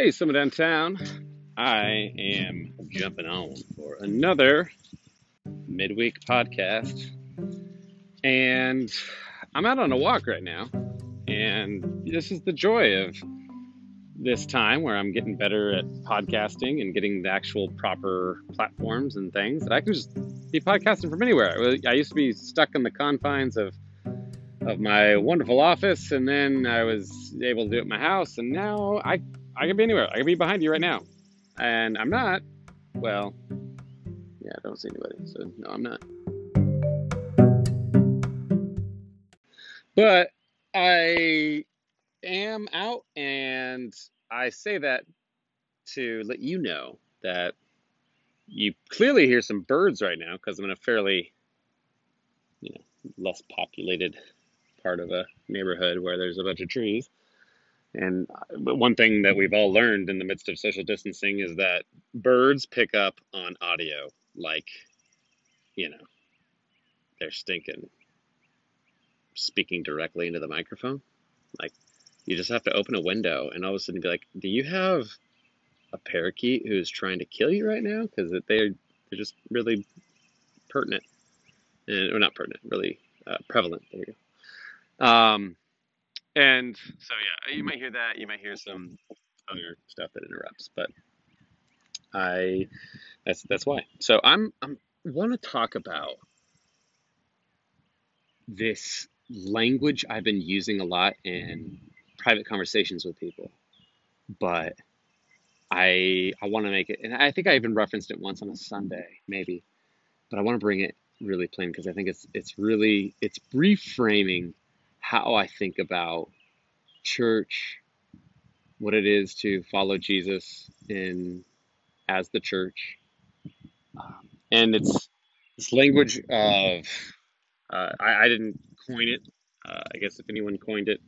Hey, Summit Downtown. I am jumping on for another midweek podcast. And I'm out on a walk right now. And this is the joy of this time where I'm getting better at podcasting and getting the actual proper platforms and things that I can just be podcasting from anywhere. I used to be stuck in the confines of my wonderful office, and then I was able to do it in my house, and now I can be anywhere. I can be behind you right now. And I'm not. Well, yeah, I don't see anybody, so no, I'm not. But I am out, and I say that to let you know that you clearly hear some birds right now, because I'm in a fairly, less populated part of a neighborhood where there's a bunch of trees. And one thing that we've all learned in the midst of social distancing is that birds pick up on audio, like, they're stinking speaking directly into the microphone. Like, you just have to open a window and all of a sudden be like, do you have a parakeet who's trying to kill you right now? Because they're just really pertinent. Or not pertinent, really prevalent. There you go. And so, yeah, you might hear that. You might hear some other stuff that interrupts, but that's why. So I'm want to talk about this language I've been using a lot in private conversations with people, but I want to make it, and I think I even referenced it once on a Sunday, maybe, but I want to bring it really plain, because I think it's reframing how I think about church, what it is to follow Jesus as the church, and it's this language of I didn't coin it. I guess if anyone coined it,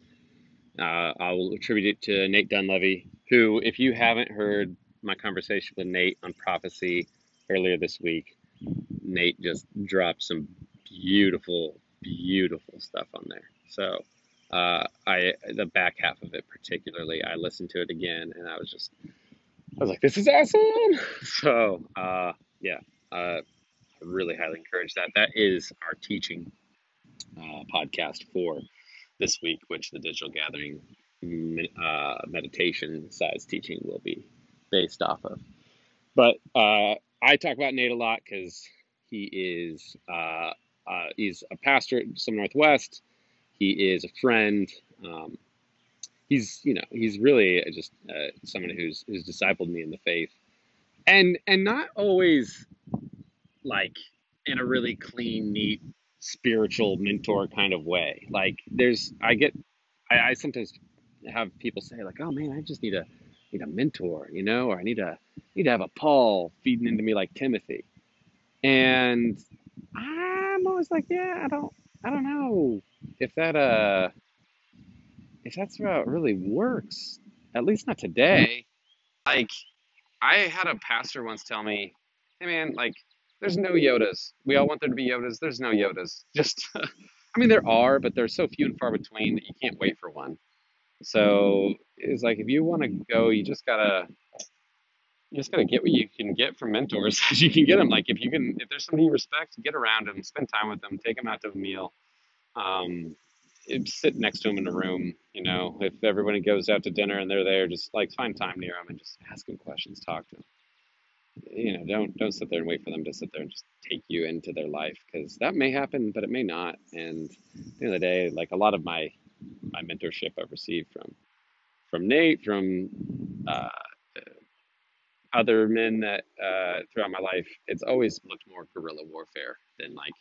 I will attribute it to Nate Dunleavy, who, if you haven't heard my conversation with Nate on prophecy earlier this week, Nate just dropped some beautiful stuff on there. So the back half of it particularly, I listened to it again, and I was like, this is awesome. So I really highly encourage that. That is our teaching podcast for this week, which the digital gathering meditation size teaching will be based off of. But I talk about Nate a lot because he is he's a pastor at SOMA Northwest. He is a friend. He's really just someone who's discipled me in the faith, and not always like in a really clean, neat, spiritual mentor kind of way. Like I sometimes have people say like, oh man, I just need a mentor, or I need to have a Paul feeding into me like Timothy. And I'm always like, yeah, I don't know if that, if that's how it really works, at least not today. Like I had a pastor once tell me, hey man, like there's no Yodas. We all want there to be Yodas. There's no Yodas. Just, I mean, there are, but they're so few and far between that you can't wait for one. So it's like, if you want to go, you just gotta get what you can get from mentors as you can get them. Like if there's somebody you respect, get around them, spend time with them, take them out to a meal, sit next to them in a room. If everybody goes out to dinner and they're there, just like find time near them and just ask them questions, talk to them. Don't sit there and wait for them to sit there and just take you into their life, because that may happen, but it may not. And at the end of the day, like a lot of my mentorship I've received from Nate, from other men that throughout my life, it's always looked more guerrilla warfare than like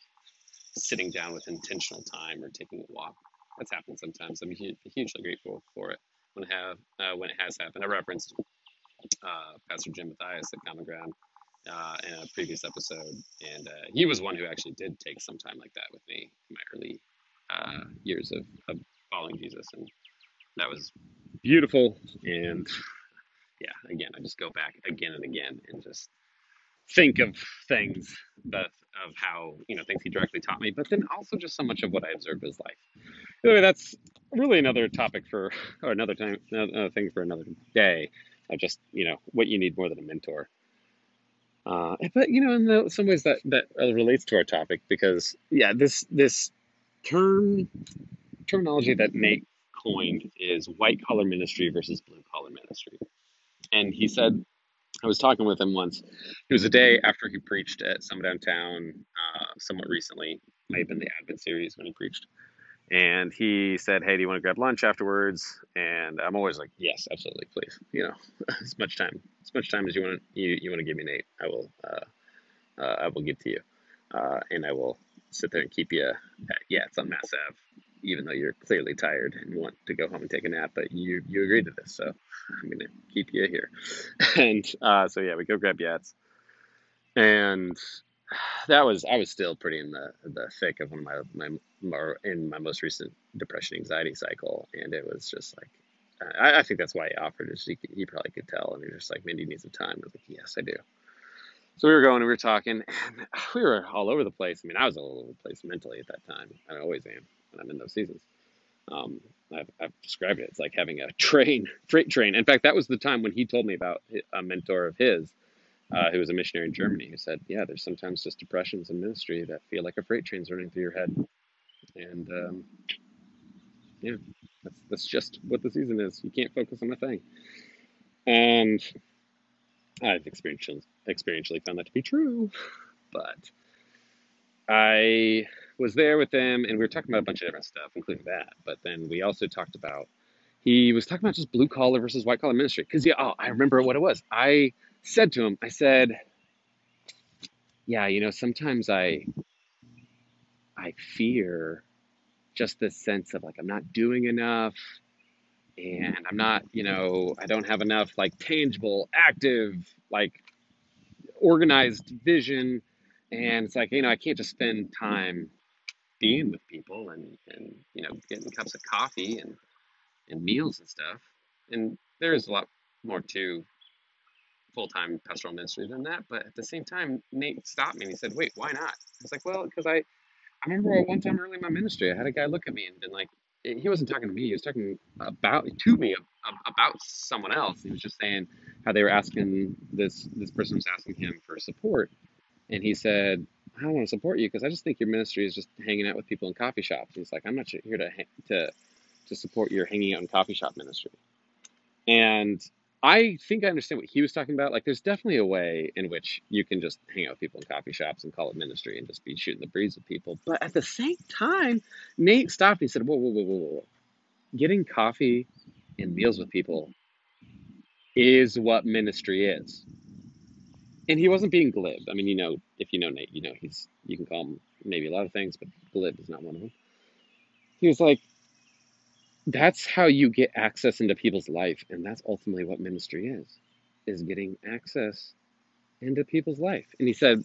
sitting down with intentional time or taking a walk. That's happened sometimes. I'm hugely grateful for it when it has happened. I referenced Pastor Jim Mathias at Common Ground in a previous episode, and he was one who actually did take some time like that with me in my early years of following Jesus, and that was beautiful. And yeah, again, I just go back again and again and just think of things, both of how, things he directly taught me, but then also just so much of what I observed in his life. Anyway, that's really another topic for, or another time, another thing for another day. I just, what you need more than a mentor. But, in some ways that relates to our topic because, yeah, this terminology that Nate coined is white collar ministry versus blue collar ministry. And he said, I was talking with him once. It was a day after he preached at Summit Downtown somewhat recently. It might have been the Advent series when he preached. And he said, hey, do you want to grab lunch afterwards? And I'm always like, yes, absolutely, please. As much time as you want to give me, Nate, I will give to you. And I will sit there and keep you it's on Mass Ave, even though you're clearly tired and want to go home and take a nap, but you agreed to this, so I'm going to keep you here. And we go grab Yats. And I was still pretty in the thick of one of my most recent depression anxiety cycle, and it was just like, I think that's why he offered it. He probably could tell, and he was just like, man, do you need some time? I was like, yes, I do. So we were going and we were talking, and we were all over the place. I mean, I was all over the place mentally at that time. I always am when I'm in those seasons. I've described it. It's like having a freight train. In fact, that was the time when he told me about a mentor of his who was a missionary in Germany who said, yeah, there's sometimes just depressions in ministry that feel like a freight train's running through your head. And, that's just what the season is. You can't focus on a thing. And I've experientially found that to be true, but I was there with them and we were talking about a bunch of different stuff, including that. But then we also talked about, he was talking about just blue collar versus white collar ministry. Cause I remember what it was. I said to him, sometimes I fear just this sense of like, I'm not doing enough and I'm not, I don't have enough like tangible, active, like organized vision. And it's like, I can't just spend time being with people and getting cups of coffee and meals and stuff. And there's a lot more to full-time pastoral ministry than that. But at the same time, Nate stopped me and he said, wait, why not? It's like, well, because I remember one time early in my ministry, I had a guy look at me and been like, he wasn't talking to me. He was talking about someone else. He was just saying how they were asking this person was asking him for support. And he said, I don't want to support you because I just think your ministry is just hanging out with people in coffee shops. He's like, I'm not here to support your hanging out in coffee shop ministry. And I think I understand what he was talking about. Like, there's definitely a way in which you can just hang out with people in coffee shops and call it ministry and just be shooting the breeze with people. But at the same time, Nate stopped and he said, whoa. Getting coffee and meals with people is what ministry is. And he wasn't being glib. I mean, if you know Nate, you can call him maybe a lot of things, but glib is not one of them. He was like, that's how you get access into people's life. And that's ultimately what ministry is getting access into people's life. And he said,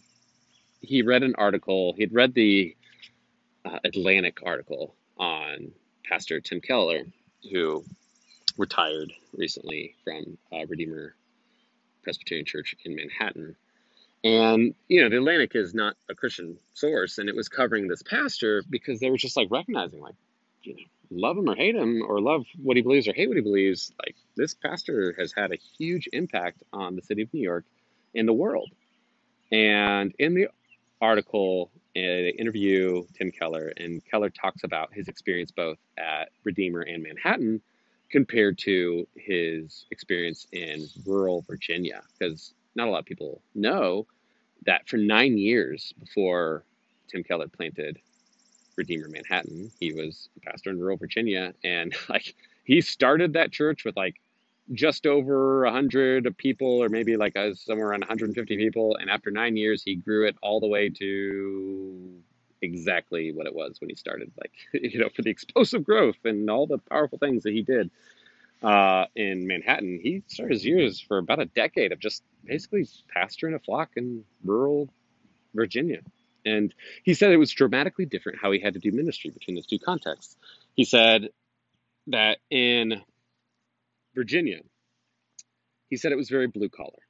he read an article. He'd read the Atlantic article on Pastor Tim Keller, who retired recently from Redeemer Presbyterian Church in Manhattan. And, the Atlantic is not a Christian source. And it was covering this pastor because they were just like recognizing, like, love him or hate him, or love what he believes or hate what he believes. Like, this pastor has had a huge impact on the city of New York and the world. And in the article, they interview Tim Keller, and Keller talks about his experience both at Redeemer and Manhattan compared to his experience in rural Virginia, because not a lot of people know that for 9 years before Tim Keller planted Redeemer Manhattan, he was a pastor in rural Virginia, and he started that church with just over 100 people, or maybe somewhere around 150 people, and after 9 years, he grew it all the way to exactly what it was when he started, for the explosive growth and all the powerful things that he did in Manhattan. He started his years for about a decade of just basically pastoring a flock in rural Virginia. And he said it was dramatically different how he had to do ministry between those two contexts. He said that in Virginia, he said it was very blue collar,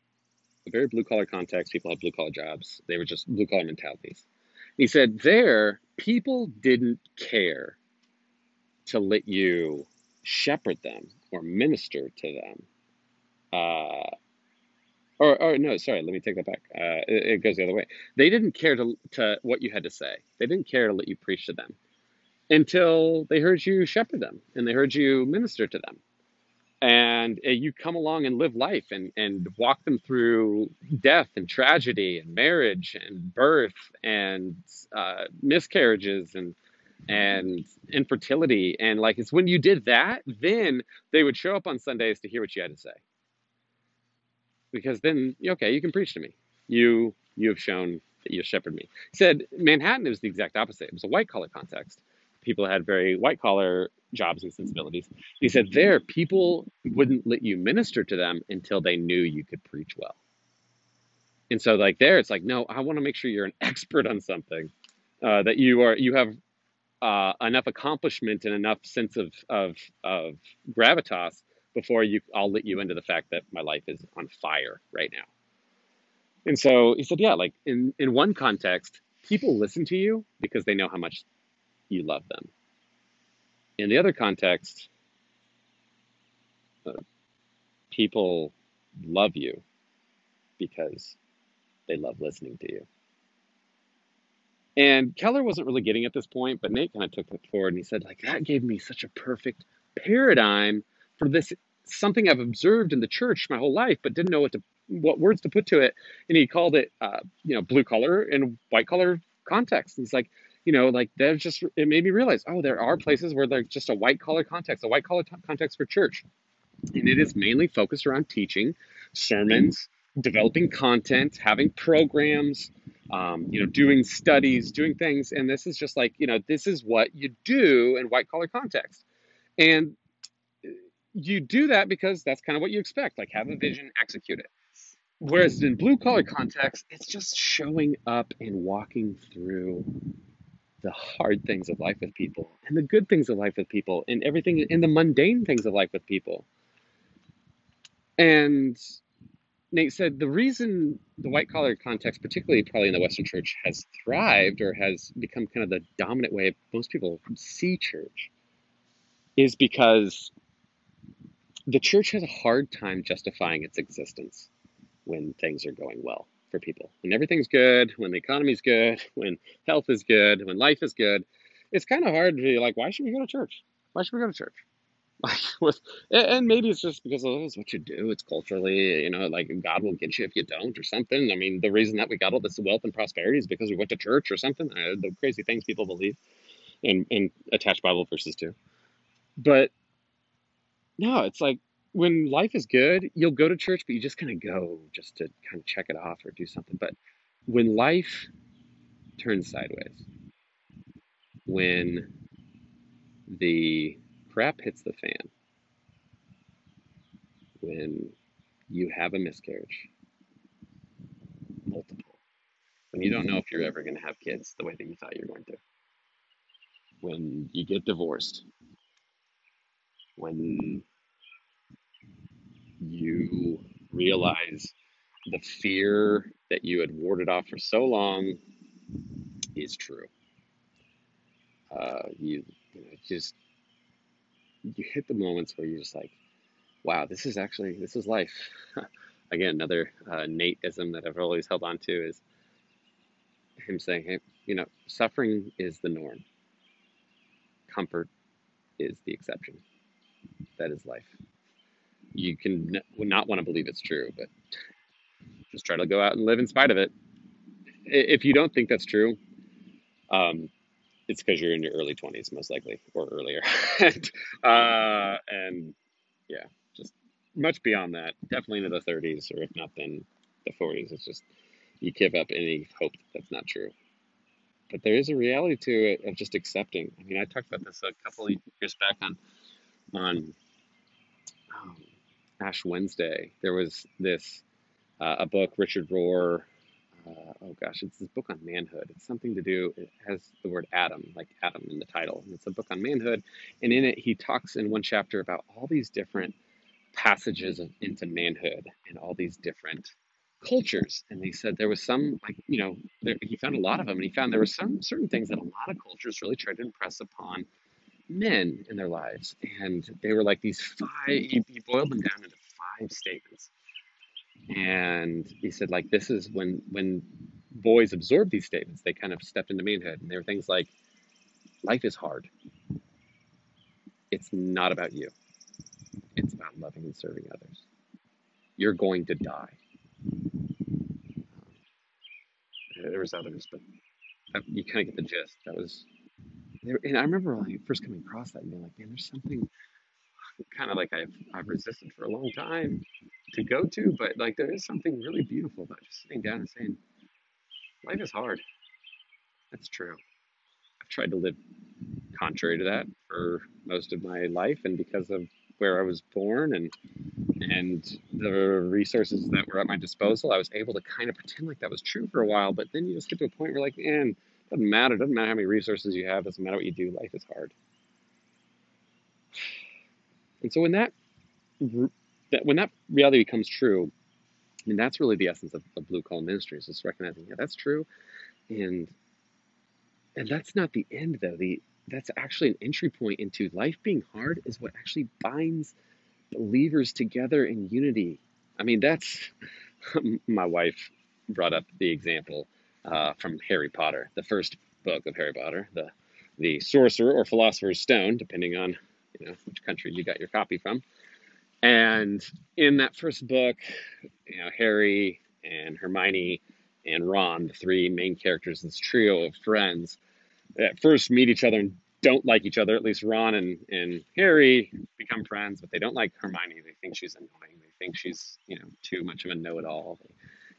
a very blue collar context. People had blue collar jobs. They were just blue collar mentalities. He said there, people didn't care to let you shepherd them or minister to them It goes the other way. They didn't care to what you had to say. They didn't care to let you preach to them until they heard you shepherd them and they heard you minister to them. And you come along and live life and walk them through death and tragedy and marriage and birth and miscarriages and infertility. And like, it's when you did that, then they would show up on Sundays to hear what you had to say. Because then, okay, you can preach to me. You have shown that you shepherd me. He said Manhattan was the exact opposite. It was a white-collar context. People had very white-collar jobs and sensibilities. He said there, people wouldn't let you minister to them until they knew you could preach well. And so like there, it's like, no, I want to make sure you're an expert on something, that you have enough accomplishment and enough sense of gravitas before I'll let you into the fact that my life is on fire right now. And so he said, yeah, like in one context, people listen to you because they know how much you love them. In the other context, people love you because they love listening to you. And Keller wasn't really getting at this point, but Nate kind of took it forward and he said, like, that gave me such a perfect paradigm for this, something I've observed in the church my whole life, but didn't know what words to put to it. And he called it, blue collar and white collar context. And he's like, there's just, it made me realize, there are places where there's just a white collar context for church. And it is mainly focused around teaching, sermons, developing content, having programs, doing studies, doing things. And this is just this is what you do in white collar context. And you do that because that's kind of what you expect, like have a vision, execute it. Whereas in blue collar context, it's just showing up and walking through the hard things of life with people and the good things of life with people and everything and the mundane things of life with people. And Nate said the reason the white collar context, particularly probably in the Western church, has thrived or has become kind of the dominant way most people see church is because the church has a hard time justifying its existence when things are going well for people. When everything's good, when the economy's good, when health is good, when life is good, it's kind of hard to be like, why should we go to church? Why should we go to church? And maybe it's just because it's what you do. It's culturally, God will get you if you don't or something. I mean, the reason that we got all this wealth and prosperity is because we went to church or something. The crazy things people believe and attach Bible verses to. But no, it's like when life is good, you'll go to church, but you just kind of go just to kind of check it off or do something. But when life turns sideways, when the crap hits the fan, when you have a miscarriage, multiple, when you don't know if you're ever going to have kids the way that you thought you were going to, when you get divorced, when you realize the fear that you had warded off for so long is true. You hit the moments where you're just like, wow, this is life. Again, another Nate-ism that I've always held on to is him saying, hey, suffering is the norm. Comfort is the exception. That is life. You can not want to believe it's true, but just try to go out and live in spite of it. If you don't think that's true, it's because you're in your early 20s, most likely, or earlier. and just much beyond that, definitely into the 30s, or if not, then the 40s. It's just you give up any hope that's not true. But there is a reality to it of just accepting. I mean, I talked about this a couple of years back on Ash Wednesday. There was this a book, Richard Rohr. It's this book on manhood. It's something to do. It has the word Adam, like Adam in the title. And it's a book on manhood. And in it, he talks in one chapter about all these different passages into manhood and all these different cultures. And he said there was some, he found a lot of them. And he found there were some certain things that a lot of cultures really tried to impress upon men in their lives. And they were like these he boiled them down into 5 statements. And he said, like, this is when boys absorb these statements, they kind of stepped into manhood. And there were things like, life is hard. It's not about you. It's about loving and serving others. You're going to die. There was others, but you kind of get the gist. That was, and I remember when I first coming across that and being like, man, there's something kind of like I've resisted for a long time to go to, but like there is something really beautiful about just sitting down and saying, life is hard. That's true. I've tried to live contrary to that for most of my life, and because of where I was born and the resources that were at my disposal, I was able to kind of pretend like that was true for a while. But then you just get to a point where like, man, it doesn't matter. It doesn't matter how many resources you have. It doesn't matter what you do. Life is hard. And so when that reality becomes true, I mean, that's really the essence of blue collar ministries. It's recognizing, yeah, that's true. And that's not the end though. That's actually an entry point into life being hard is what actually binds believers together in unity. I mean, that's, my wife brought up the example from Harry Potter, the first book of Harry Potter, the sorcerer or philosopher's stone, depending on, you know, which country you got your copy from. And in that first book, you know, Harry and Hermione and Ron, the 3 main characters in this trio of friends, at first meet each other and don't like each other. At least Ron and Harry become friends, but they don't like Hermione. They think she's annoying. They think she's, you know, too much of a know-it-all.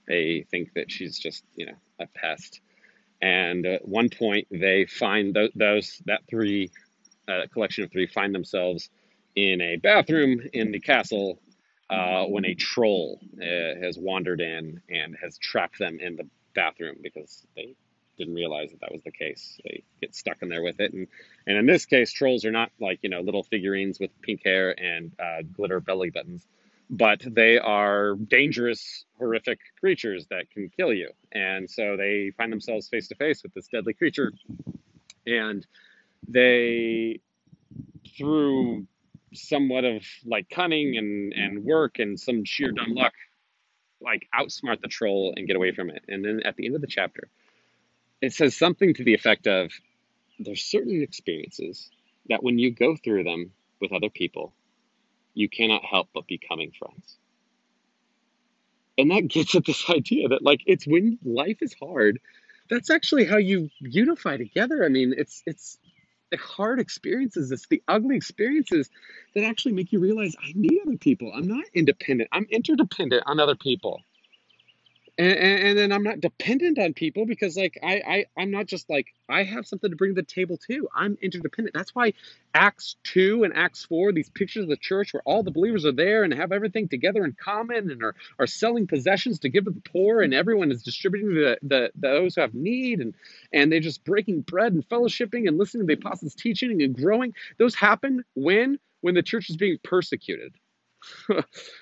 They think that she's just, you know, a pest. And at one point they find that collection of three find themselves in a bathroom in the castle when a troll has wandered in and has trapped them in the bathroom because they didn't realize that was the case. They get stuck in there with it. And in this case, trolls are not like, you know, little figurines with pink hair and glitter belly buttons, but they are dangerous, horrific creatures that can kill you. And so they find themselves face to face with this deadly creature. And they, through somewhat of like cunning and work and some sheer dumb luck, like outsmart the troll and get away from it. And then at the end of the chapter, it says something to the effect of, there's certain experiences that when you go through them with other people, you cannot help but becoming friends. And that gets at this idea that like, it's when life is hard, that's actually how you unify together. I mean, it's the hard experiences, it's the ugly experiences that actually make you realize I need other people. I'm not independent. I'm interdependent on other people. And then I'm not dependent on people because, like, I'm not just, like, I have something to bring to the table, too. I'm interdependent. That's why Acts 2 and Acts 4, these pictures of the church where all the believers are there and have everything together in common and are selling possessions to give to the poor, and everyone is distributing to those who have need, and they're just breaking bread and fellowshipping and listening to the apostles' teaching and growing. Those happen when the church is being persecuted.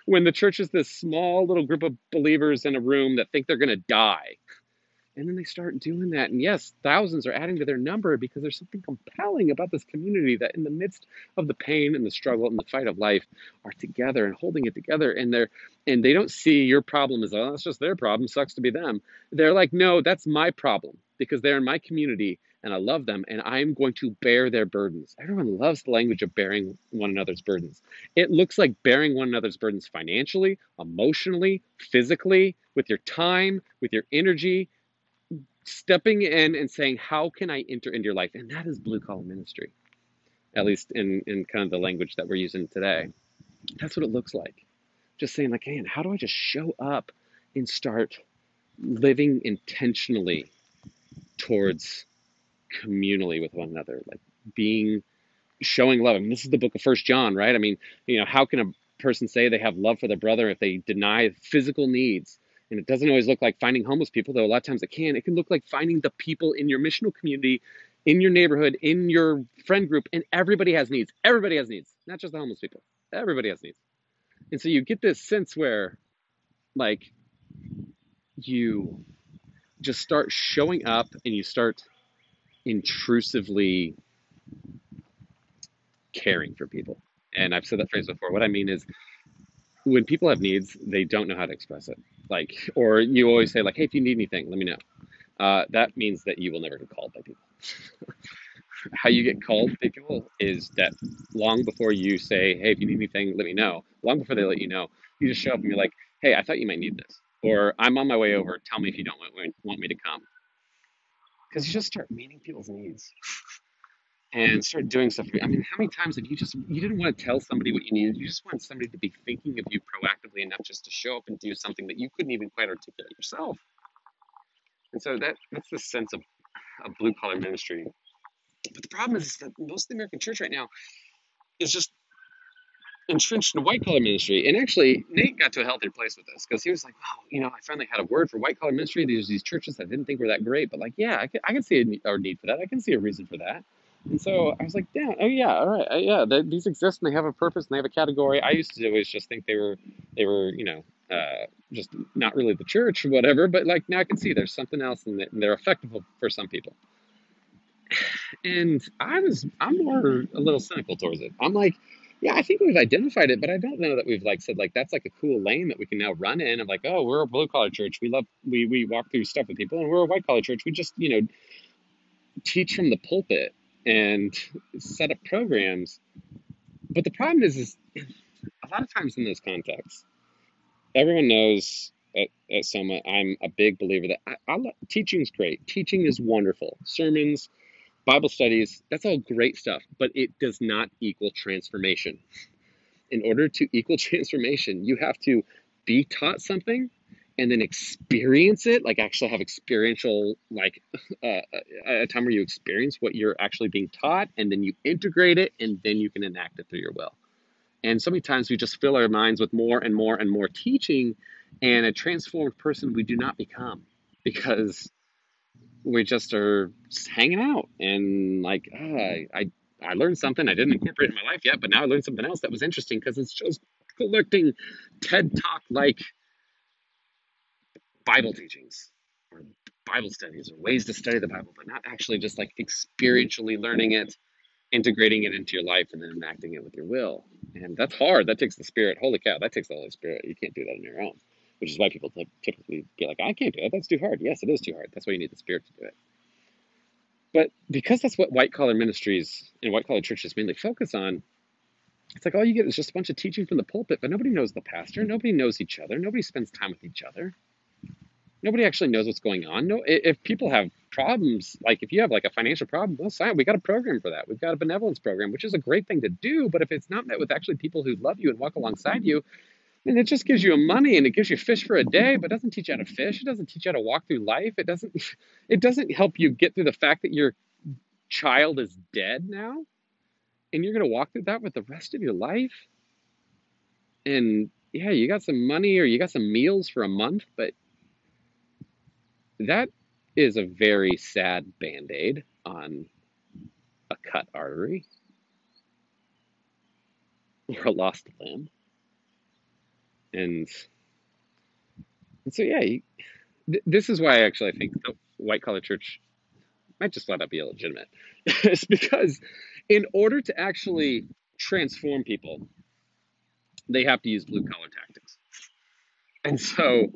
When the church is this small little group of believers in a room that think they're going to die. And then they start doing that. And yes, thousands are adding to their number because there's something compelling about this community that in the midst of the pain and the struggle and the fight of life are together and holding it together. And they don't see your problem as, oh, that's just their problem. Sucks to be them. They're like, no, that's my problem because they're in my community and I love them and I'm going to bear their burdens. Everyone loves the language of bearing one another's burdens. It looks like bearing one another's burdens financially, emotionally, physically, with your time, with your energy, stepping in and saying, how can I enter into your life? And that is blue collar ministry, at least in kind of the language that we're using today. That's what it looks like. Just saying like, hey, how do I just show up and start living intentionally towards communally with one another, like showing love. I mean, this is the book of 1 John, right? I mean, you know, how can a person say they have love for their brother if they deny physical needs? And it doesn't always look like finding homeless people, though a lot of times it can. It can look like finding the people in your missional community, in your neighborhood, in your friend group, and everybody has needs. Everybody has needs, not just the homeless people. Everybody has needs. And so you get this sense where, like, you just start showing up and you start intrusively caring for people. And I've said that phrase before. What I mean is when people have needs, they don't know how to express it. Like, or you always say like, hey, if you need anything, let me know. That means that you will never get called by people. How you get called people is that long before you say, hey, if you need anything, let me know. Long before they let you know, you just show up and you're like, hey, I thought you might need this. Or I'm on my way over. Tell me if you don't want me to come. Because you just start meeting people's needs and start doing stuff. I mean, how many times have you didn't want to tell somebody what you needed. You just want somebody to be thinking of you proactively enough just to show up and do something that you couldn't even quite articulate yourself. And so that's the sense of blue-collar ministry. But the problem is that most of the American church right now is just entrenched in white-collar ministry. And actually, Nate got to a healthier place with this because he was like, wow, oh, you know, I finally had a word for white-collar ministry. There's these churches that I didn't think were that great. But, like, yeah, I can see a need for that. I can see a reason for that. And so I was like, damn, oh, yeah, all right, yeah, these exist and they have a purpose and they have a category. I used to always just think they were, you know, just not really the church or whatever. But, like, now I can see there's something else and they're effective for some people. And I'm more a little cynical towards it. I'm like, yeah, I think we've identified it, but I don't know that we've like said like that's like a cool lane that we can now run in of like, oh, we're a blue collar church. We walk through stuff with people, and we're a white collar church. We just, you know, teach from the pulpit and set up programs. But the problem is a lot of times in those contexts, everyone knows at SOMA, I'm a big believer that I love, teaching's great. Teaching is wonderful. Sermons, Bible studies, that's all great stuff, but it does not equal transformation. In order to equal transformation, you have to be taught something and then experience it, like actually have experiential, like a time where you experience what you're actually being taught, and then you integrate it, and then you can enact it through your will. And so many times we just fill our minds with more and more and more teaching, and a transformed person we do not become because we just are just hanging out and like, I learned something I didn't incorporate in my life yet, but now I learned something else that was interesting because it's just collecting TED Talk-like Bible teachings or Bible studies or ways to study the Bible, but not actually just like experientially learning it, integrating it into your life, and then enacting it with your will. And that's hard. That takes the Spirit. Holy cow, that takes the Holy Spirit. You can't do that on your own. Which is why people typically be like, I can't do it. That's too hard. Yes, it is too hard. That's why you need the Spirit to do it. But because that's what white-collar ministries and white-collar churches mainly focus on, it's like all you get is just a bunch of teaching from the pulpit, but nobody knows the pastor. Nobody knows each other. Nobody spends time with each other. Nobody actually knows what's going on. No, if people have problems, like if you have like a financial problem, well, sign. We got a program for that. We've got a benevolence program, which is a great thing to do, but if it's not met with actually people who love you and walk alongside you, and it just gives you money and it gives you fish for a day, but doesn't teach you how to fish. It doesn't teach you how to walk through life. It doesn't help you get through the fact that your child is dead now. And you're going to walk through that with the rest of your life. And yeah, you got some money or you got some meals for a month, but that is a very sad Band-Aid on a cut artery or a lost limb. And so, yeah, this is why actually I think the white-collar church might just let that be illegitimate. It's because in order to actually transform people, they have to use blue-collar tactics. And so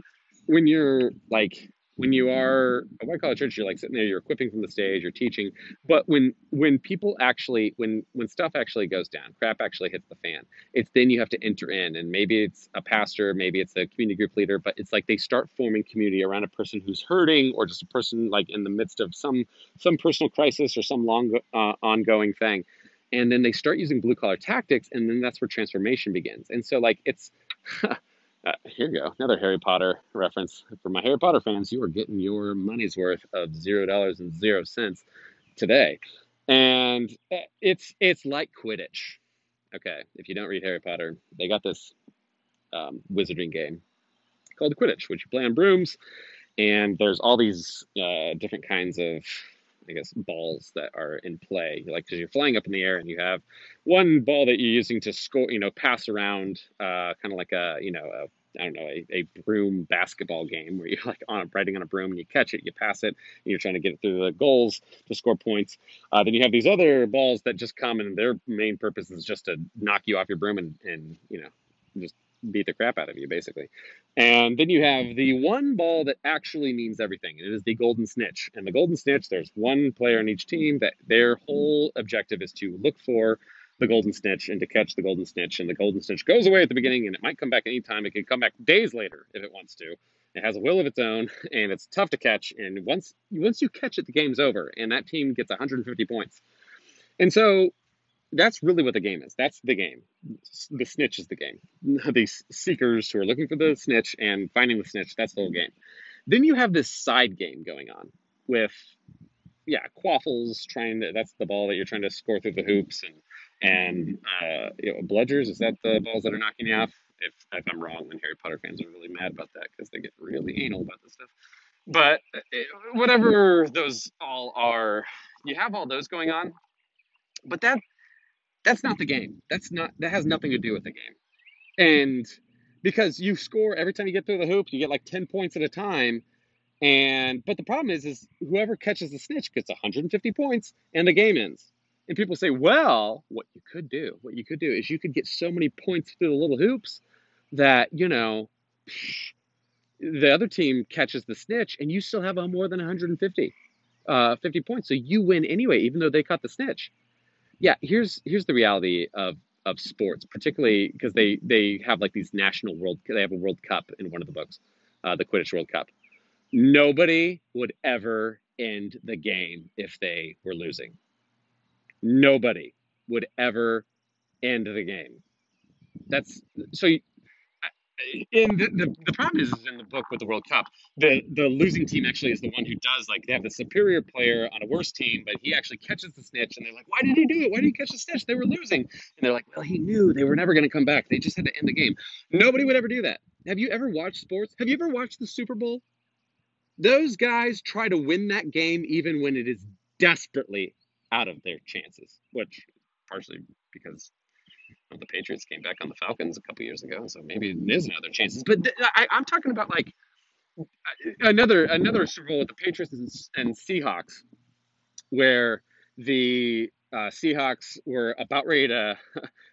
when you are a white-collar church, you're like sitting there, you're equipping from the stage, you're teaching. But when people actually, when stuff actually goes down, crap actually hits the fan, it's then you have to enter in. And maybe it's a pastor, maybe it's a community group leader, but it's like they start forming community around a person who's hurting or just a person like in the midst of some personal crisis or some long ongoing thing. And then they start using blue-collar tactics, and then that's where transformation begins. And so like it's... here you go. Another Harry Potter reference. For my Harry Potter fans, you are getting your money's worth of $0.00 today. And it's like Quidditch. Okay, if you don't read Harry Potter, they got this wizarding game called Quidditch, which you play on brooms. And there's all these different kinds of, I guess, balls that are in play. Like, because you're flying up in the air and you have one ball that you're using to score, you know, pass around, kind of like a, you know, I don't know, a broom basketball game where you're like riding on a broom and you catch it, you pass it, and you're trying to get it through the goals to score points. Then you have these other balls that just come and their main purpose is just to knock you off your broom and you know, just beat the crap out of you, basically. And then you have the one ball that actually means everything. It is the golden snitch. And the golden snitch, there's one player on each team that their whole objective is to look for the golden snitch and to catch the golden snitch. And the golden snitch goes away at the beginning, and it might come back anytime. It can come back days later if it wants to. It has a will of its own, and it's tough to catch. And once you catch it, the game's over, and that team gets 150 points. And so that's really what the game is. That's the game. The snitch is the game. These seekers who are looking for the snitch and finding the snitch, that's the whole game. Then you have this side game going on with, quaffles trying to, that's the ball that you're trying to score through the hoops, and bludgers, is that the balls that are knocking you off? If I'm wrong, then Harry Potter fans are really mad about that because they get really anal about this stuff. But whatever those all are, you have all those going on. But that's not the game. That has nothing to do with the game. And because you score every time you get through the hoop, you get like 10 points at a time. But the problem is whoever catches the snitch gets 150 points and the game ends. And people say, well, what you could do is you could get so many points through the little hoops that, the other team catches the snitch and you still have more than 50 points. So you win anyway, even though they caught the snitch. Yeah, here's the reality of sports, particularly because they have like these they have a World Cup in one of the books, the Quidditch World Cup. Nobody would ever end the game if they were losing. Nobody would ever end the game. The problem is in the book with the World Cup, the losing team actually is the one who does, like, they have the superior player on a worse team, but he actually catches the snitch, and they're like, why did he do it? Why did he catch the snitch? They were losing. And they're like, well, he knew they were never going to come back. They just had to end the game. Nobody would ever do that. Have you ever watched sports? Have you ever watched the Super Bowl? Those guys try to win that game even when it is desperately out of their chances, which partially because the Patriots came back on the Falcons a couple years ago, so maybe it is another chances. But I'm talking about like another Super Bowl with the Patriots and Seahawks, where the Seahawks were about ready to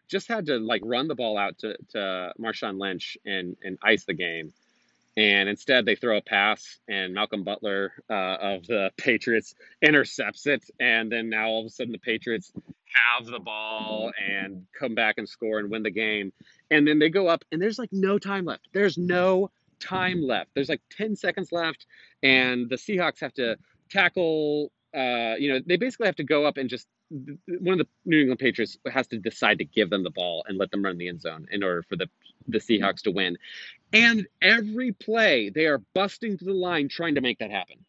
just had to like run the ball out to Marshawn Lynch and ice the game. And instead, they throw a pass, and Malcolm Butler of the Patriots intercepts it. And then now, all of a sudden, the Patriots have the ball and come back and score and win the game. And then they go up, and there's, like, no time left. There's no time left. There's, like, 10 seconds left, and the Seahawks have to tackle. They basically have to go up and just – one of the New England Patriots has to decide to give them the ball and let them run the end zone in order for the Seahawks to win. And every play, they are busting to the line trying to make that happen.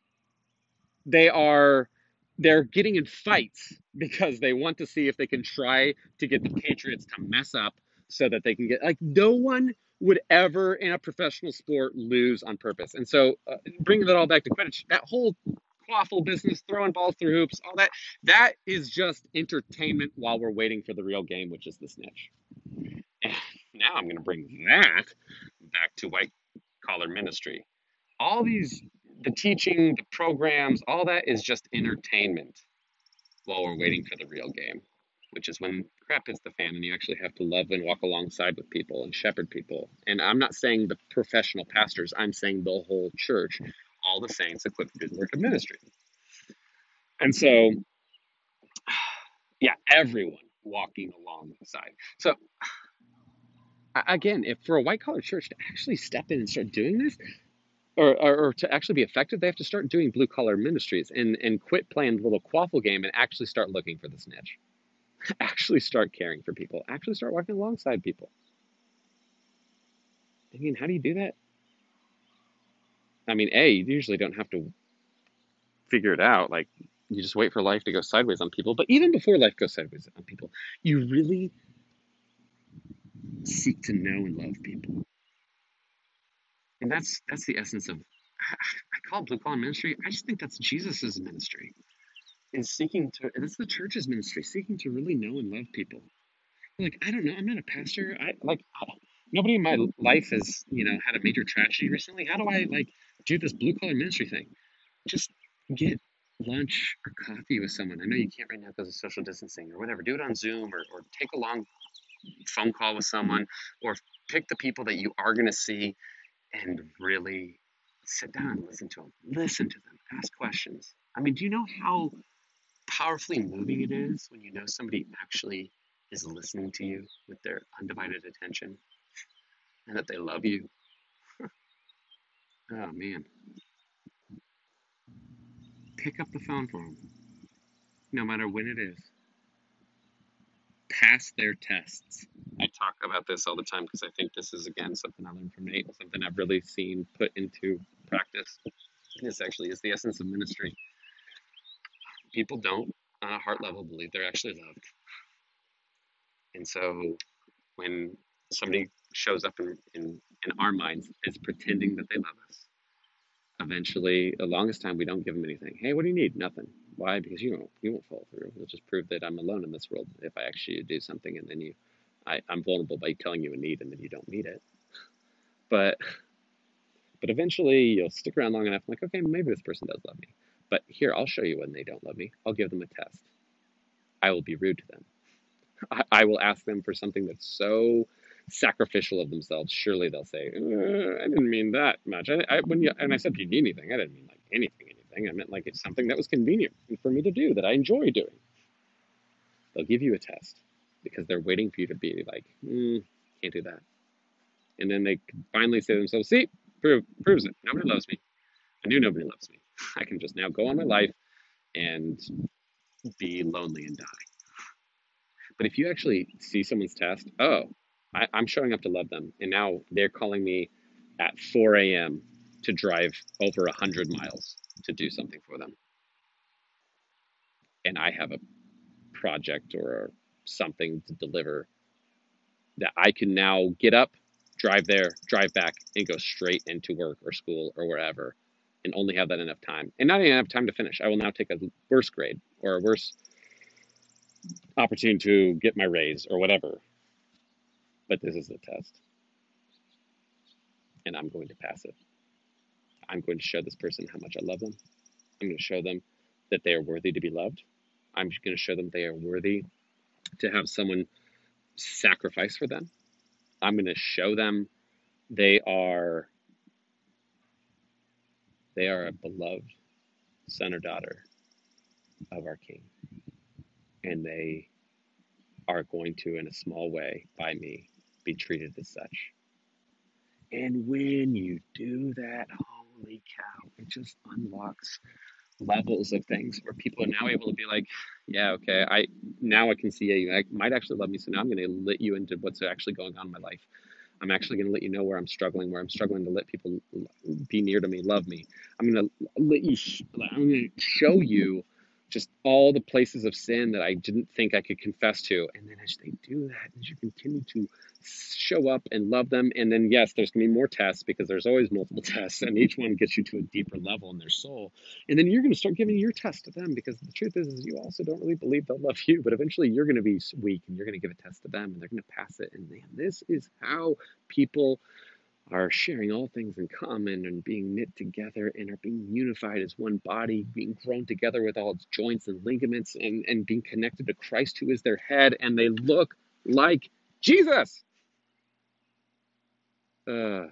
They're getting in fights because they want to see if they can try to get the Patriots to mess up so that they can get – like, no one would ever in a professional sport lose on purpose. And so bringing that all back to Quidditch, that whole – waffle business, throwing balls through hoops, all that is just entertainment while we're waiting for the real game, which is the snitch. And now I'm going to bring that back to white collar ministry. All these, the teaching, the programs, all that is just entertainment while we're waiting for the real game, which is when crap hits the fan and you actually have to love and walk alongside with people and shepherd people. And I'm not saying the professional pastors, I'm saying the whole church, all the saints equipped to do the work of ministry. And so, everyone walking alongside. So, again, if for a white-collar church to actually step in and start doing this, or to actually be effective, they have to start doing blue-collar ministries and quit playing the little quaffle game and actually start looking for the snitch. Actually start caring for people. Actually start walking alongside people. I mean, how do you do that? I mean, you usually don't have to figure it out. Like, you just wait for life to go sideways on people. But even before life goes sideways on people, you really seek to know and love people. And that's the essence of, I call it blue collar ministry. I just think that's Jesus's ministry. That's the church's ministry, seeking to really know and love people. Like, I don't know, I'm not a pastor. Nobody in my life has, had a major tragedy recently. How do I, do this blue-collar ministry thing? Just get lunch or coffee with someone. I know you can't right now because of social distancing or whatever. Do it on Zoom or take a long phone call with someone, or pick the people that you are going to see and really sit down, listen to them, ask questions. I mean, do you know how powerfully moving it is when you know somebody actually is listening to you with their undivided attention and that they love you? Oh, man. Pick up the phone for them, no matter when it is. Pass their tests. I talk about this all the time because I think this is, again, something I learned from Nate, something I've really seen put into practice. This actually is the essence of ministry. People don't, on a heart level, believe they're actually loved. And so when somebody shows up in our minds as pretending that they love us, eventually, the longest time, we don't give them anything. Hey, what do you need? Nothing. Why? Because you won't follow through. You'll just prove that I'm alone in this world if I actually do something, and then I'm vulnerable by telling you a need, and then you don't meet it. But eventually, you'll stick around long enough. I'm like, okay, maybe this person does love me. But here, I'll show you when they don't love me. I'll give them a test. I will be rude to them. I will ask them for something that's so sacrificial of themselves. Surely they'll say, I didn't mean that much. When I said, do you need anything? I didn't mean like anything. I meant like it's something that was convenient for me to do, that I enjoy doing. They'll give you a test because they're waiting for you to be like, can't do that. And then they finally say to themselves, see, proves it. Nobody loves me. I knew nobody loves me. I can just now go on my life and be lonely and die. But if you actually see someone's test, oh, I'm showing up to love them, and now they're calling me at 4 a.m. to drive over 100 miles to do something for them. And I have a project or something to deliver that I can now get up, drive there, drive back, and go straight into work or school or wherever, and only have that enough time. And not enough time to finish. I will now take a worse grade or a worse opportunity to get my raise or whatever. But this is the test. And I'm going to pass it. I'm going to show this person how much I love them. I'm going to show them that they are worthy to be loved. I'm going to show them they are worthy to have someone sacrifice for them. I'm going to show them they are a beloved son or daughter of our King. And they are going to, in a small way, by me, be treated as such. And when you do that, holy cow, it just unlocks levels of things where people are now able to be like, yeah, okay, now I can see you. I might actually love me, so now I'm going to let you into what's actually going on in my life. I'm actually going to let you know where I'm struggling to let people be near to me, love me. I'm going to show you just all the places of sin that I didn't think I could confess to. And then as they do that, as you continue to show up and love them, and then, yes, there's going to be more tests because there's always multiple tests, and each one gets you to a deeper level in their soul. And then you're going to start giving your test to them, because the truth is you also don't really believe they'll love you, but eventually you're going to be weak, and you're going to give a test to them, and they're going to pass it. And, man, this is how people are sharing all things in common and being knit together and are being unified as one body, being grown together with all its joints and ligaments and being connected to Christ, who is their head, and they look like Jesus. And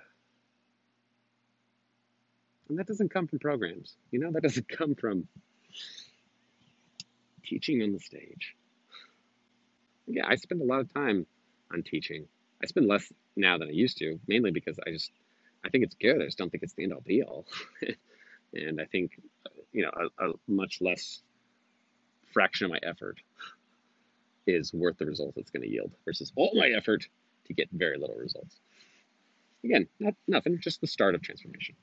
that doesn't come from programs. That doesn't come from teaching on the stage. Yeah, I spend a lot of time on teaching. I spend less now than I used to, mainly because I think it's good. I just don't think it's the end all be all. And I think, a much less fraction of my effort is worth the result it's going to yield versus all my effort to get very little results. Again, nothing, just the start of transformation.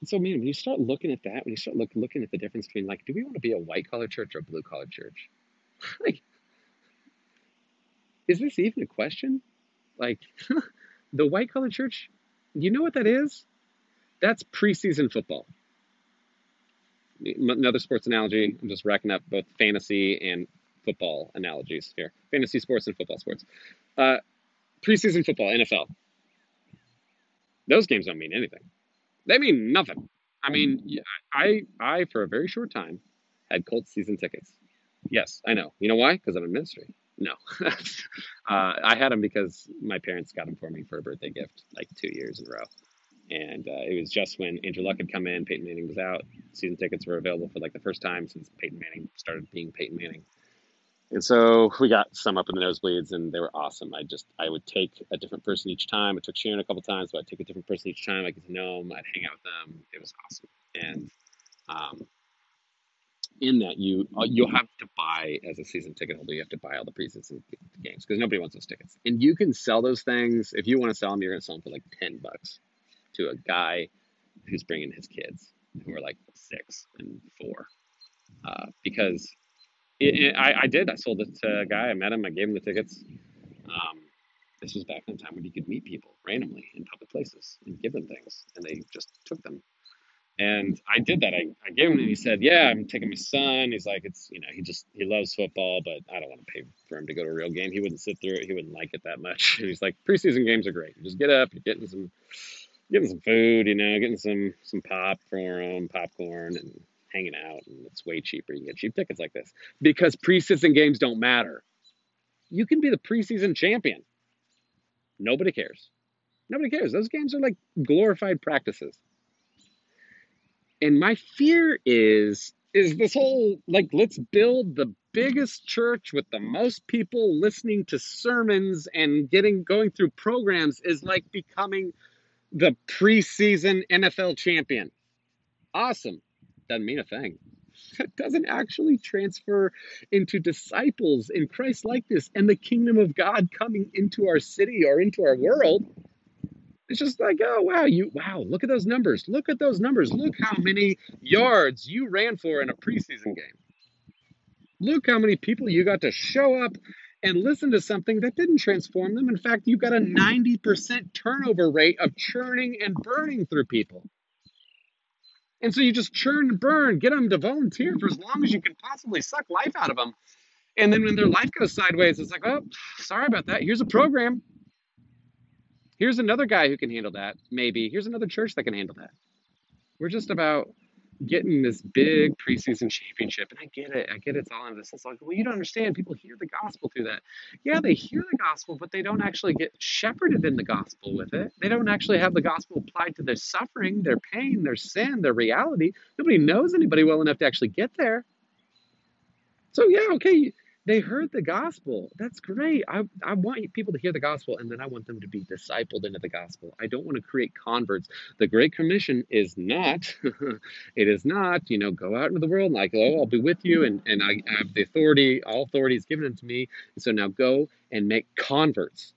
And so, man, when you start looking at that, when you start looking at the difference between, like, do we want to be a white-collar church or a blue-collar church? Like, is this even a question? Like, the white-collar church, you know what that is? That's preseason football. Another sports analogy. I'm just racking up both fantasy and football analogies here. Fantasy sports and football sports. Preseason football, NFL. Those games don't mean anything. They mean nothing. I mean, I for a very short time, had Colts season tickets. Yes, I know. You know why? Because I'm in ministry. No. I had them because my parents got them for me for a birthday gift, like 2 years in a row. And it was just when Andrew Luck had come in, Peyton Manning was out. Season tickets were available for like the first time since Peyton Manning started being Peyton Manning. And so we got some up in the nosebleeds, and they were awesome. I would take a different person each time. I took Sharon a couple times, but I'd take a different person each time. I get to know them. I'd hang out with them. It was awesome. And in that, you'll have to buy, as a season ticket holder, you have to buy all the preseason games because nobody wants those tickets. And you can sell those things. If you want to sell them, you're going to sell them for like $10 to a guy who's bringing his kids who are like 6 and 4, because I sold it to a guy. I met him. I gave him the tickets. This was back in the time when you could meet people randomly in public places and give them things, and they just took them. And I did that. I gave him, and he said, yeah, I'm taking my son. He's like, he loves football, but I don't want to pay for him to go to a real game. He wouldn't sit through it. He wouldn't like it that much. And he's like, preseason games are great. You just get up. You're getting some food, getting some popcorn and hanging out, and it's way cheaper. You can get cheap tickets like this because preseason games don't matter. You can be the preseason champion. Nobody cares. Nobody cares. Those games are like glorified practices. And my fear is this whole, let's build the biggest church with the most people listening to sermons and going through programs is like becoming the preseason NFL champion. Awesome. Doesn't mean a thing. That doesn't actually transfer into disciples in Christ likeness and the kingdom of God coming into our city or into our world. It's just like, oh, wow, look at those numbers. Look at those numbers. Look how many yards you ran for in a preseason game. Look how many people you got to show up and listen to something that didn't transform them. In fact, you got a 90% turnover rate of churning and burning through people. And so you just churn and burn, get them to volunteer for as long as you can possibly suck life out of them. And then when their life goes sideways, it's like, oh, sorry about that. Here's a program. Here's another guy who can handle that, maybe. Here's another church that can handle that. We're just about getting this big preseason championship. And I get it. It's all into this. It's like, well, you don't understand. People hear the gospel through that. Yeah, they hear the gospel, but they don't actually get shepherded in the gospel with it. They don't actually have the gospel applied to their suffering, their pain, their sin, their reality. Nobody knows anybody well enough to actually get there. So yeah, okay, they heard the gospel. That's great. I want people to hear the gospel, and then I want them to be discipled into the gospel. I don't want to create converts. The Great Commission is not, go out into the world, I'll be with you, and I have the authority, all authority is given unto me. And so now go and make converts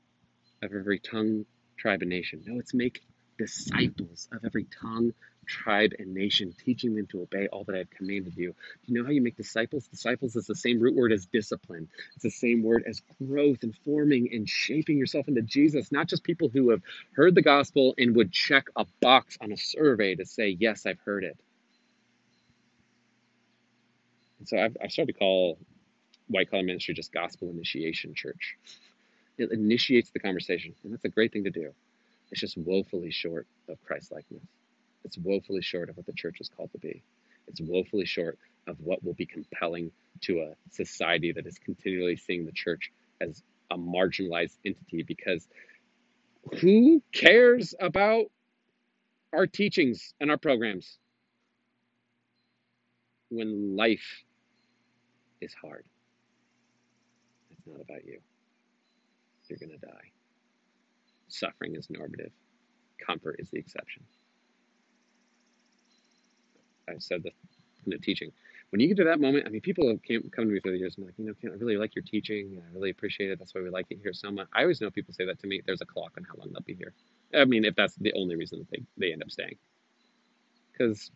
of every tongue, tribe, and nation. No, it's make disciples of every tongue, tribe, and nation, teaching them to obey all that I've commanded you. Do you know how you make disciples? Disciples is the same root word as discipline. It's the same word as growth and forming and shaping yourself into Jesus, not just people who have heard the gospel and would check a box on a survey to say, yes, I've heard it. And so I've started to call white collar ministry just gospel initiation church. It initiates the conversation, and that's a great thing to do. It's just woefully short of Christ-likeness. It's woefully short of what the church is called to be. It's woefully short of what will be compelling to a society that is continually seeing the church as a marginalized entity, because who cares about our teachings and our programs when life is hard? It's not about you. You're going to die. Suffering is normative. Comfort is the exception. I said that in the teaching. When you get to that moment, people have come to me through the years and be like, I really like your teaching. I really appreciate it. That's why we like it here so much. I always know people say that to me. There's a clock on how long they'll be here. If that's the only reason that they end up staying. Because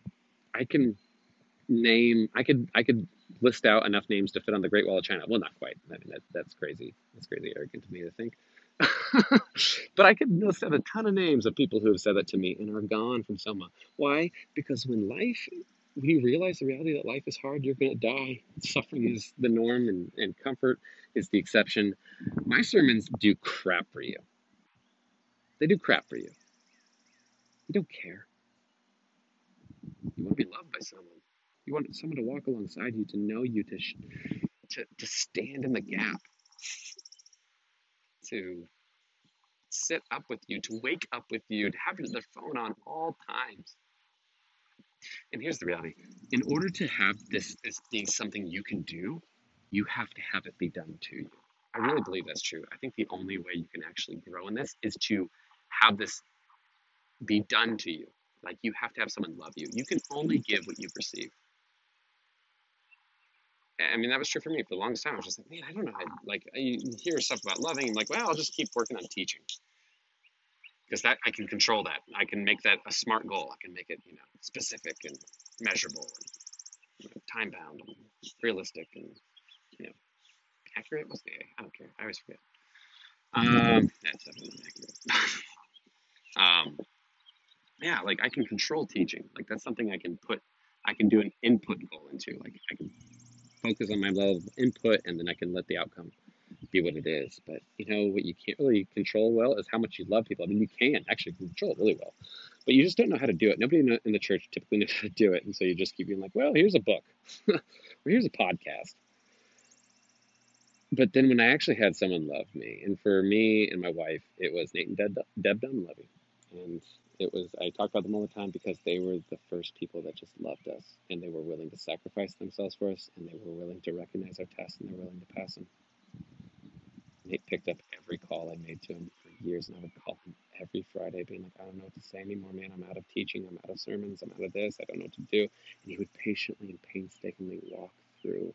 I could list out enough names to fit on the Great Wall of China. Well, not quite. That's crazy. That's crazy arrogant to me to think. But I could list out a ton of names of people who have said that to me and are gone from SOMA. Why? Because when you realize the reality that life is hard, you're going to die. Suffering is the norm, and comfort is the exception. My sermons do crap for you. They do crap for you. You don't care. You want to be loved by someone. You want someone to walk alongside you, to know you, to stand in the gap. to sit up with you, to wake up with you, to have their phone on all times. And here's the reality. In order to have this being something you can do, you have to have it be done to you. I really believe that's true. I think the only way you can actually grow in this is to have this be done to you. Like, you have to have someone love you. You can only give what you've received. I mean, that was true for me for the longest time. I was just like, man, I don't know. I hear stuff about loving. I'm like, well, I'll just keep working on teaching. Because that, I can control that. I can make that a smart goal. I can make it, specific and measurable and time-bound and realistic and, accurate. What's the A? I don't care. I always forget. That's definitely accurate. I can control teaching. Like, that's something I can do an input goal into. Like, I can focus on my level of input, and then I can let the outcome be what it is. But, what you can't really control well is how much you love people. I mean, you can actually control it really well, but you just don't know how to do it. Nobody in the church typically knows how to do it, and so you just keep being like, well, here's a book, or here's a podcast. But then when I actually had someone love me, and for me and my wife, it was Nate and Deb Dunleavy. And I talk about them all the time because they were the first people that just loved us, and they were willing to sacrifice themselves for us, and they were willing to recognize our tests, and they were willing to pass them. Nate picked up every call I made to him for years, and I would call him every Friday being like, I don't know what to say anymore, man. I'm out of teaching. I'm out of sermons. I'm out of this. I don't know what to do. And he would patiently and painstakingly walk through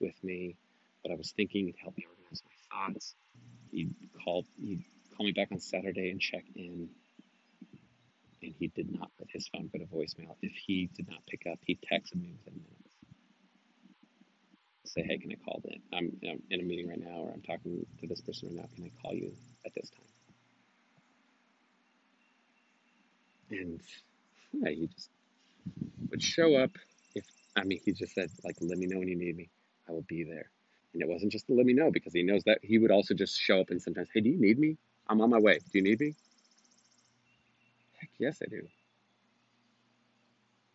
with me what I was thinking. He'd help me organize my thoughts. He'd call me back on Saturday and check in. And he did not let his phone go to voicemail. If he did not pick up, he texted me within minutes. Say, hey, can I call them? I'm in a meeting right now, or I'm talking to this person right now. Can I call you at this time? And yeah, he just would show up. He just said, like, let me know when you need me. I will be there. And it wasn't just to let me know, because he knows that he would also just show up and sometimes, hey, do you need me? I'm on my way. Do you need me? Heck yes, I do.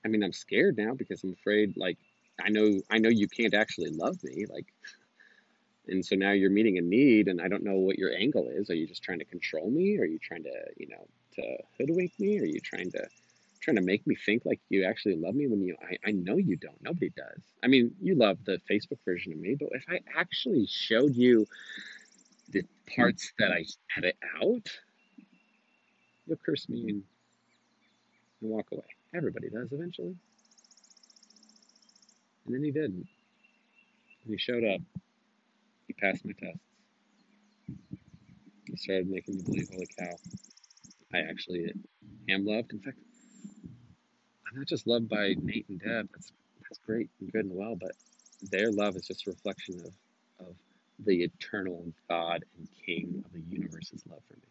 I mean, I'm scared now because I'm afraid, like, I know you can't actually love me. Like, and so now you're meeting a need, and I don't know what your angle is. Are you just trying to control me? Are you trying to hoodwink me? Are you trying to make me think like you actually love me when I know you don't. Nobody does. I mean, you love the Facebook version of me, but if I actually showed you the parts that I edit out, you'll curse me and walk away. Everybody does eventually. And then he didn't. And he showed up. He passed my tests. He started making me believe, holy cow, I actually am loved. In fact, I'm not just loved by Nate and Deb. That's great and good and well, but their love is just a reflection of the eternal God and King of the universe's love for me.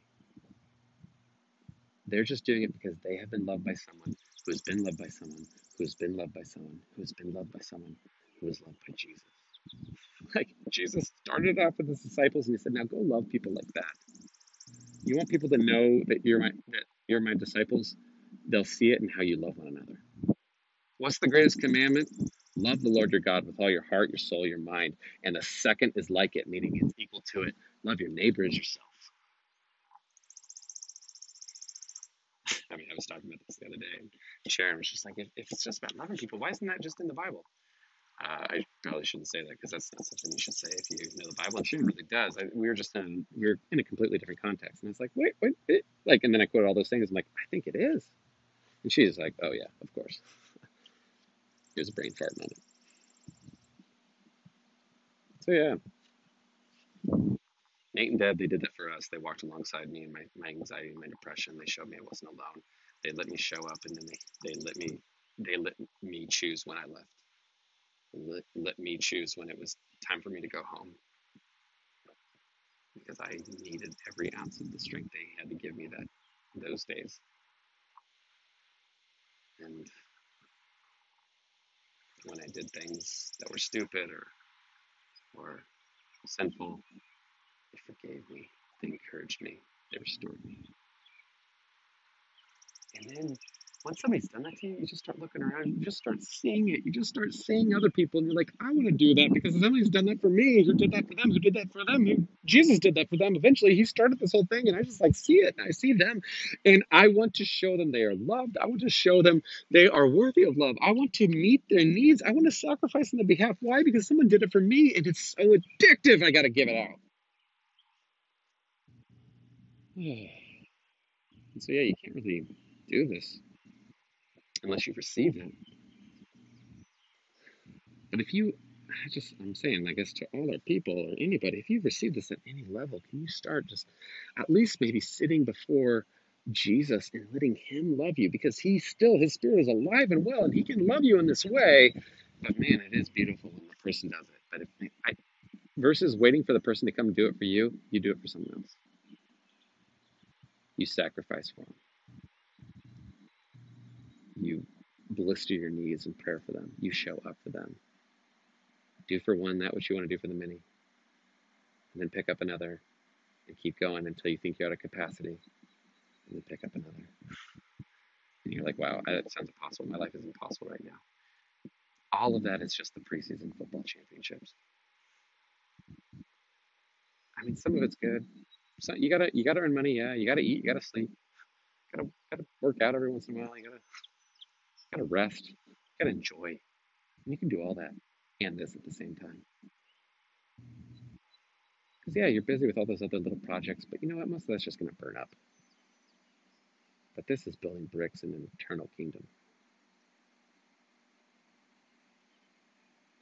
They're just doing it because they have been loved by someone who has been loved by someone who has been loved by someone, who has been loved by someone, who was loved by Jesus. Like, Jesus started out with his disciples, and he said, now go love people like that. You want people to know that you're my disciples? They'll see it in how you love one another. What's the greatest commandment? Love the Lord your God with all your heart, your soul, your mind. And the second is like it, meaning it's equal to it. Love your neighbor as yourself. I mean, I was talking about this the other day, and Sharon was just like, if it's just about loving people, why isn't that just in the Bible? I probably shouldn't say that, because that's not something you should say if you know the Bible, and she really does. We were in a completely different context, and I was like, wait. Like, and then I quoted all those things, I'm like, I think it is. And she's like, oh yeah, of course. Here's a brain fart moment. So yeah. Nate and Deb, they did that for us. They walked alongside me in my anxiety and my depression. They showed me I wasn't alone. They let me show up, and then they let me choose when I left. Let me choose when it was time for me to go home. Because I needed every ounce of the strength they had to give me those days. And when I did things that were stupid or sinful, they forgave me, they encouraged me, they restored me. And then once somebody's done that to you, you just start looking around, you just start seeing it, you just start seeing other people, and you're like, I want to do that because somebody's done that for me, who did that for them, who did that for them, who Jesus did that for them. Eventually, he started this whole thing, and I just like see it, and I see them, and I want to show them they are loved. I want to show them they are worthy of love. I want to meet their needs. I want to sacrifice on their behalf. Why? Because someone did it for me, and it's so addictive. I got to give it out. And so, yeah, you can't really do this unless you receive it. But if you, I'm saying, I guess to all our people or anybody, if you've received this at any level, can you start just at least maybe sitting before Jesus and letting him love you? Because his spirit is alive and well, and he can love you in this way. But man, it is beautiful when the person does it. But versus waiting for the person to come do it for you, you do it for someone else. You sacrifice for them. You blister your knees in prayer for them. You show up for them. Do for one that which you want to do for the many. And then pick up another and keep going until you think you're out of capacity. And then pick up another. And you're like, wow, that sounds impossible. My life is impossible right now. All of that is just the preseason football championships. I mean, some of it's good. So you gotta earn money, yeah. You gotta eat, you gotta sleep, gotta work out every once in a while. You gotta rest, you gotta enjoy, and you can do all that and this at the same time. Because yeah, you're busy with all those other little projects, but you know what? Most of that's just gonna burn up. But this is building bricks in an eternal kingdom.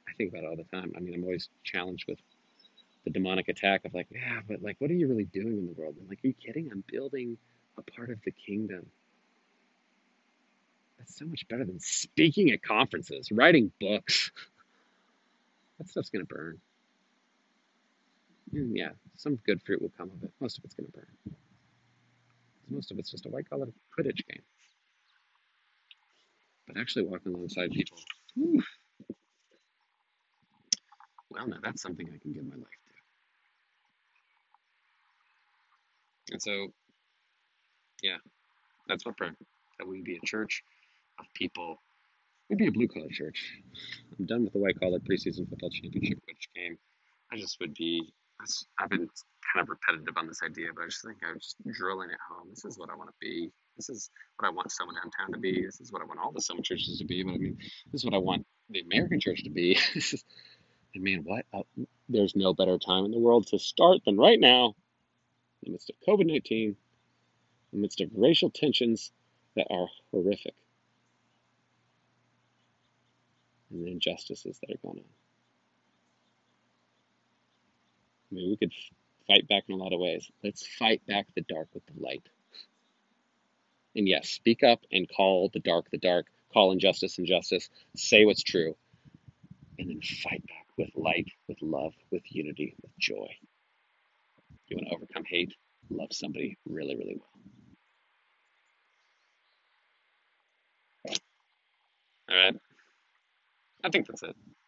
I think about it all the time. I mean, I'm always challenged with the demonic attack of like, yeah, but like, what are you really doing in the world? I'm like, are you kidding? I'm building a part of the kingdom. That's so much better than speaking at conferences, writing books. That stuff's going to burn. And yeah, some good fruit will come of it. Most of it's going to burn. Most of it's just a white-collar Quidditch game. But actually walking alongside people, whew, well, now that's something I can give my life to. And so, yeah, that's my prayer, that we be a church of people. We'd be a blue-collar church. I'm done with the white-collar preseason football championship game. I've been kind of repetitive on this idea, but I just think I'm just drilling it home. This is what I want to be. This is what I want SOMA downtown to be. This is what I want all the SOMA churches to be. But I mean, this is what I want the American church to be. And man, what? There's no better time in the world to start than right now. In the midst of COVID-19, in the midst of racial tensions that are horrific, and the injustices that are going on. I mean, we could fight back in a lot of ways. Let's fight back the dark with the light. And yes, speak up and call the dark the dark. Call injustice injustice. Say what's true. And then fight back with light, with love, with unity, with joy. You want to overcome hate? Love somebody really, really well. All right. I think that's it.